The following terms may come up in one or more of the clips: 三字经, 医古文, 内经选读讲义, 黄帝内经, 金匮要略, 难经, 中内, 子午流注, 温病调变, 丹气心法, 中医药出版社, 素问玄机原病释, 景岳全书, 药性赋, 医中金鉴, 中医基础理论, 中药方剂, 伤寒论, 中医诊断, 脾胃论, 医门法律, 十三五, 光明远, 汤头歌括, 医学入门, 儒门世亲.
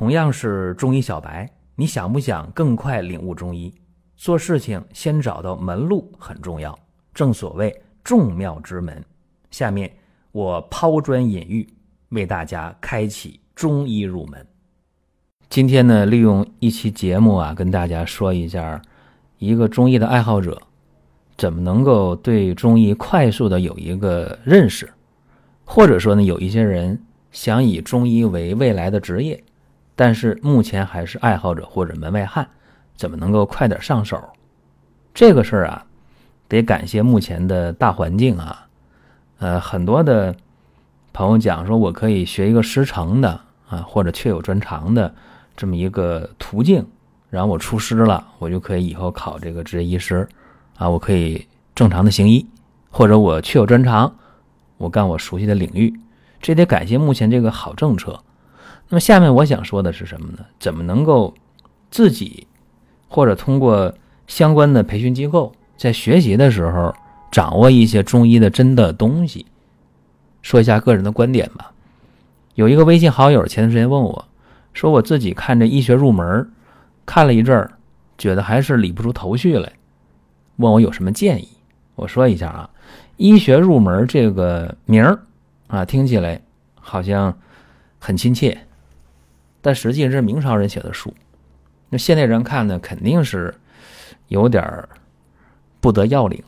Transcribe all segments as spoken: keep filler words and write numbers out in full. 同样是中医小白，你想不想更快领悟中医？做事情先找到门路很重要，正所谓众妙之门。下面我抛砖引玉，为大家开启中医入门。今天呢，利用一期节目啊，跟大家说一下，一个中医的爱好者怎么能够对中医快速的有一个认识，或者说呢，有一些人想以中医为未来的职业，但是目前还是爱好者或者门外汉，怎么能够快点上手？这个事儿啊，得感谢目前的大环境啊。呃，很多的朋友讲说，我可以学一个师承的啊，或者确有专长的这么一个途径，然后我出师了，我就可以以后考这个执业医师啊，我可以正常的行医，或者我确有专长，我干我熟悉的领域。这得感谢目前这个好政策。那么下面我想说的是什么呢？怎么能够自己或者通过相关的培训机构在学习的时候掌握一些中医的真的东西？说一下个人的观点吧。有一个微信好友前段时间问我说，我自己看这医学入门看了一阵儿，觉得还是理不出头绪来，问我有什么建议。我说一下啊，医学入门这个名儿啊，听起来好像很亲切，但实际上是明朝人写的书，那现代人看呢，肯定是有点不得要领。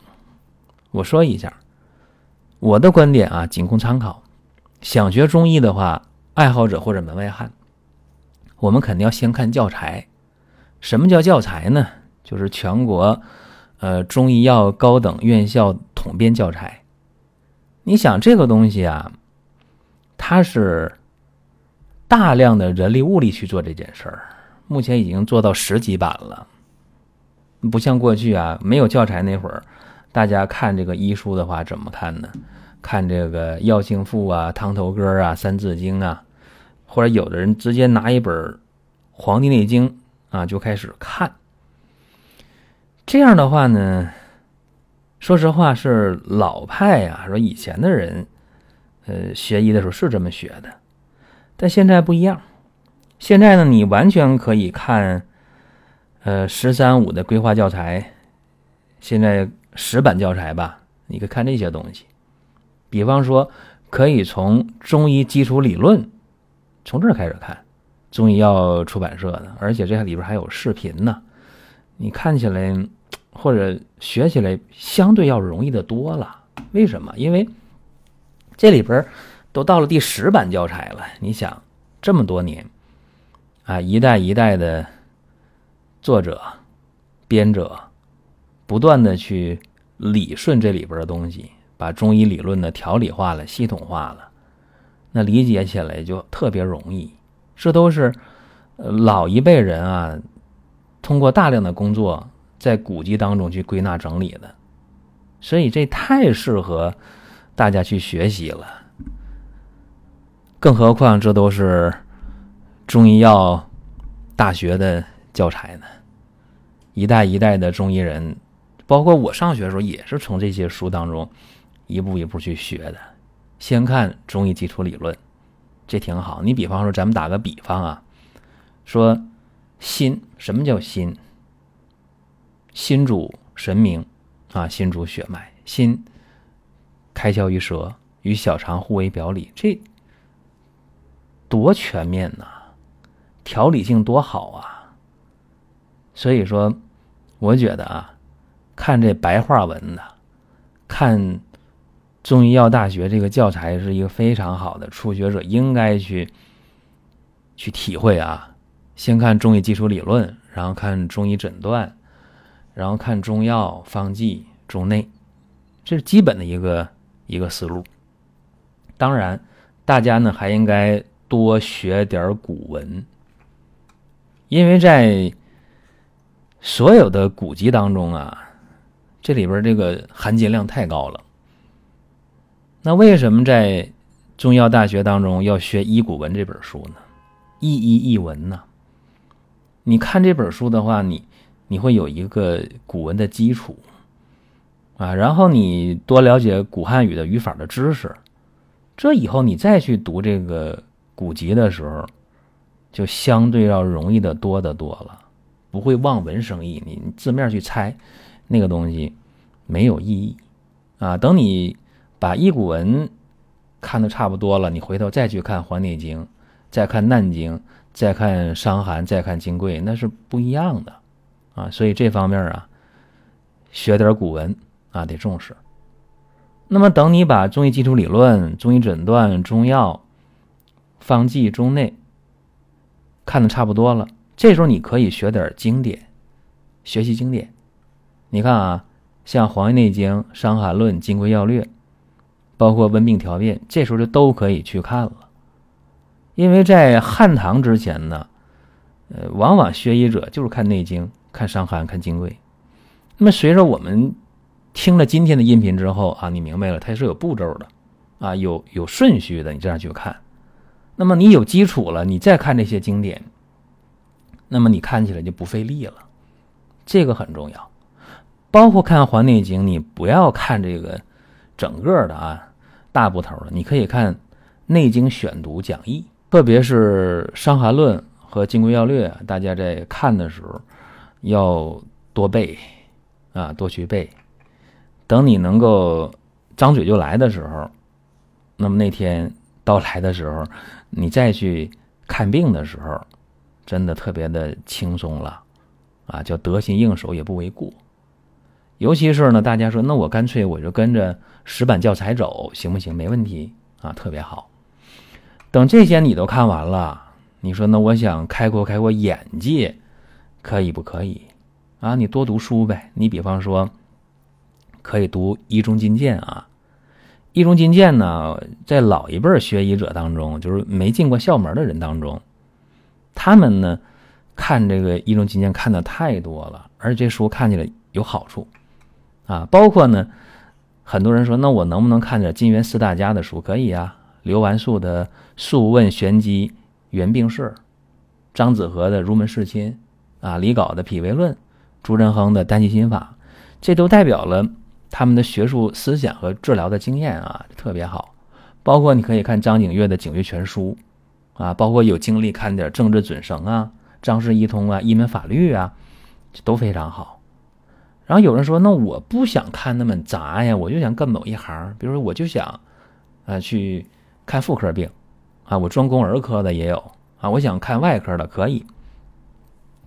我说一下我的观点啊，仅供参考。想学中医的话，爱好者或者门外汉，我们肯定要先看教材。什么叫教材呢？就是全国呃中医药高等院校统编教材。你想这个东西啊，它是大量的人力物力去做这件事儿，目前已经做到十几版了。不像过去啊，没有教材那会儿，大家看这个医书的话怎么看呢？看这个药性赋啊、汤头歌啊、三字经啊，或者有的人直接拿一本黄帝内经啊就开始看。这样的话呢，说实话是老派啊，说以前的人呃，学医的时候是这么学的，但现在不一样。现在呢，你完全可以看呃，十三五的规划教材，现在十版教材吧，你可以看这些东西。比方说可以从中医基础理论从这儿开始看，中医药出版社的，而且这里边还有视频呢，你看起来或者学起来相对要容易的多了。为什么？因为这里边都到了第十版教材了。你想这么多年啊，一代一代的作者编者不断的去理顺这里边的东西，把中医理论呢条理化了、系统化了，那理解起来就特别容易。这都是老一辈人啊，通过大量的工作在古籍当中去归纳整理的，所以这太适合大家去学习了。更何况这都是中医药大学的教材呢，一代一代的中医人，包括我上学的时候也是从这些书当中一步一步去学的。先看中医基础理论，这挺好。你比方说咱们打个比方啊，说心，什么叫心？心主神明啊，心主血脉，心开窍于舌，与小肠互为表里，这多全面呐、啊，条理性多好啊！所以说，我觉得啊，看这白话文的，看中医药大学这个教材是一个非常好的，初学者应该去去体会啊。先看中医基础理论，然后看中医诊断。然后看中药、方剂、中内，这是基本的一个一个思路。当然，大家呢还应该多学点古文，因为在所有的古籍当中啊，这里边这个含金量太高了。那为什么在中药大学当中要学《医古文》这本书呢？一医一文呢、啊？你看这本书的话，你。你会有一个古文的基础啊，然后你多了解古汉语的语法的知识，这以后你再去读这个古籍的时候，就相对要容易的多得多了，不会望文生义，你字面去猜那个东西没有意义啊。等你把一古文看得差不多了，你回头再去看《黄帝内经》，再看《难经》，再看《伤寒》，再看《金匮》，那是不一样的啊。所以这方面啊，学点古文啊，得重视。那么等你把中医基础理论、中医诊断、中药、方剂、中内看得差不多了，这时候你可以学点经典，学习经典。你看啊，像《黄帝内经》、《伤寒论》、《金匮要略》，包括《温病调变》，这时候就都可以去看了。因为在汉唐之前呢，呃，往往学医者就是看《内经》、看《伤寒》、看《金匮》。那么随着我们听了今天的音频之后啊，你明白了，它是有步骤的啊，有有顺序的，你这样去看。那么你有基础了，你再看这些经典，那么你看起来就不费力了，这个很重要。包括看《黄帝内经》，你不要看这个整个的啊大部头的，你可以看《内经选读讲义》，特别是《伤寒论》和《金匮要略》，大家在看的时候要多背啊，多去背。等你能够张嘴就来的时候，那么那天到来的时候，你再去看病的时候，真的特别的轻松了啊，叫得心应手也不为过。尤其是呢，大家说那我干脆我就跟着石板教材走行不行？没问题啊，特别好。等这些你都看完了，你说那我想开阔开阔眼界，可以不可以啊？你多读书呗，你比方说可以读《医中金鉴》啊，《医中金鉴》呢，在老一辈学医者当中，就是没进过校门的人当中，他们呢看这个《医中金鉴》看的太多了，而这书看起来有好处啊。包括呢，很多人说，那我能不能看点金元四大家的书？可以啊，刘完素的《素问玄机原病释》，张子和的《儒门世亲》啊，李杲的《脾胃论》，朱振亨的《丹气心法》，这都代表了他们的学术思想和治疗的经验啊，特别好。包括你可以看张景岳的《景岳全书》啊，包括有精力看点政治准绳啊、张氏医通啊、医门法律啊，都非常好。然后有人说，那我不想看那么杂呀，我就想干某一行，比如说我就想啊去看妇科病啊，我专攻儿科的也有啊，我想看外科的，可以。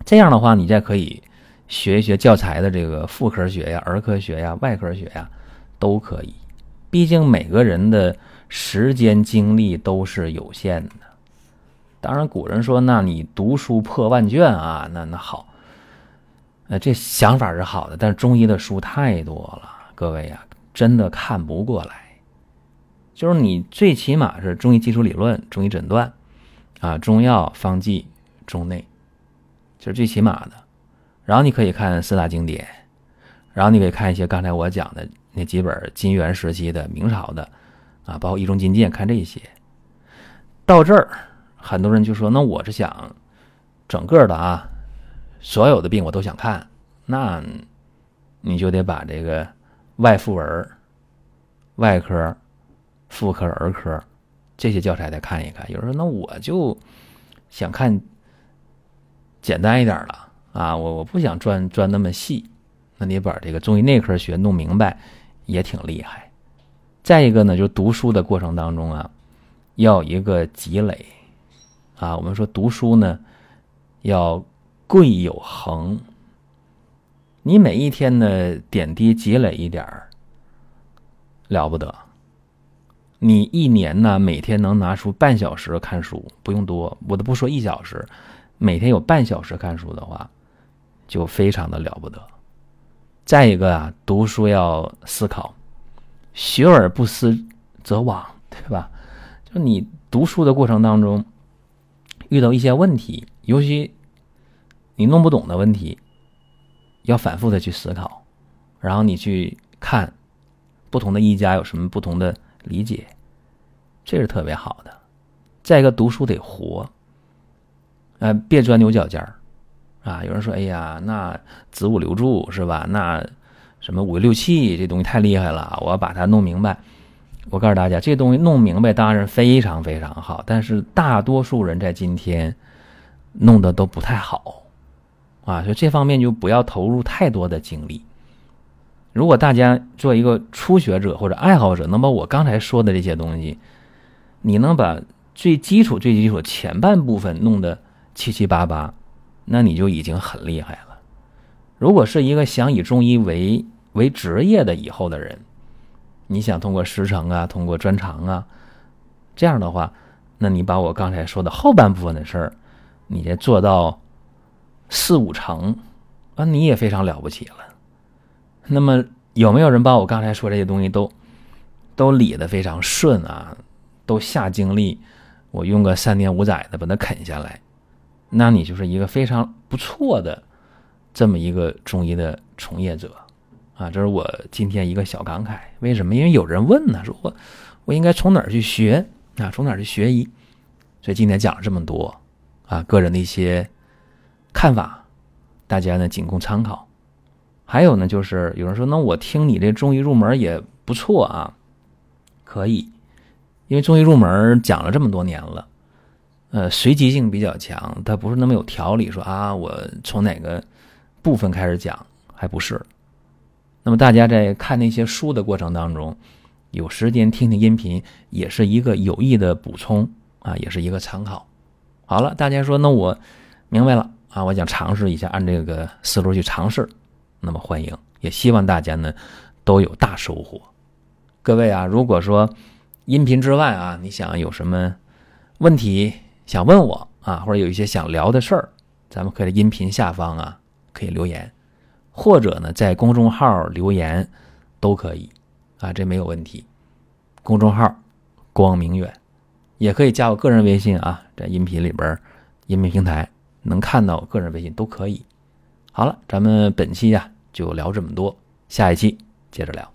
这样的话，你再可以学一学教材的这个妇科学呀、儿科学呀、外科学呀，都可以。毕竟每个人的时间精力都是有限的。当然古人说，那你读书破万卷啊，那那好，呃，这想法是好的，但是中医的书太多了，各位啊，真的看不过来。就是你最起码是中医基础理论、中医诊断啊、中药、方剂、中内，这是最起码的。然后你可以看四大经典，然后你可以看一些刚才我讲的那几本金元时期的、明朝的啊，包括《医中金鉴》，看这些。到这儿，很多人就说，那我是想整个的啊，所有的病我都想看，那你就得把这个外妇儿、外科、妇科、儿科这些教材再看一看。有人说，那我就想看简单一点了啊，我我不想钻钻那么细，那你把这个中医内科学弄明白也挺厉害。再一个呢，就是读书的过程当中啊，要一个积累啊。我们说读书呢，要贵有恒，你每一天呢点滴积累一点了不得，你一年呢每天能拿出半小时看书，不用多，我都不说一小时，每天有半小时看书的话，就非常的了不得。再一个啊，读书要思考，学而不思则罔，对吧？就你读书的过程当中，遇到一些问题，尤其你弄不懂的问题，要反复的去思考，然后你去看不同的医家有什么不同的理解，这是特别好的。再一个，读书得活，呃，别钻牛角尖儿啊！有人说，哎呀，那子午流注是吧？那什么五六气这东西太厉害了，我要把它弄明白。我告诉大家，这东西弄明白当然非常非常好，但是大多数人在今天弄得都不太好啊，所以这方面就不要投入太多的精力。如果大家做一个初学者或者爱好者，那么我刚才说的这些东西，你能把最基础最基础前半部分弄得七七八八，那你就已经很厉害了。如果是一个想以中医为为职业的以后的人，你想通过师承啊，通过专长啊，这样的话，那你把我刚才说的后半部分的事儿，你得做到四五成啊，你也非常了不起了。那么有没有人把我刚才说这些东西都都理得非常顺啊，都下精力，我用个三年五载的把它啃下来，那你就是一个非常不错的这么一个中医的从业者啊，这是我今天一个小感慨。为什么？因为有人问呢，说我我应该从哪儿去学啊，从哪儿去学医？所以今天讲了这么多啊，个人的一些看法，大家呢仅供参考。还有呢，就是有人说，那我听你这中医入门也不错啊，可以，因为中医入门讲了这么多年了，呃，随机性比较强，它不是那么有条理，说啊，我从哪个部分开始讲，还不是。那么大家在看那些书的过程当中，有时间听听音频，也是一个有益的补充啊，也是一个参考。好了，大家说，那我明白了啊，我想尝试一下，按这个思路去尝试，那么欢迎，也希望大家呢都有大收获。各位啊，如果说音频之外啊，你想有什么问题想问我啊，或者有一些想聊的事儿，咱们可以在音频下方啊可以留言。或者呢，在公众号留言都可以啊，这没有问题。公众号光明远，也可以加我个人微信啊，在音频里边音频平台能看到我个人微信都可以。好了，咱们本期啊就聊这么多，下一期接着聊。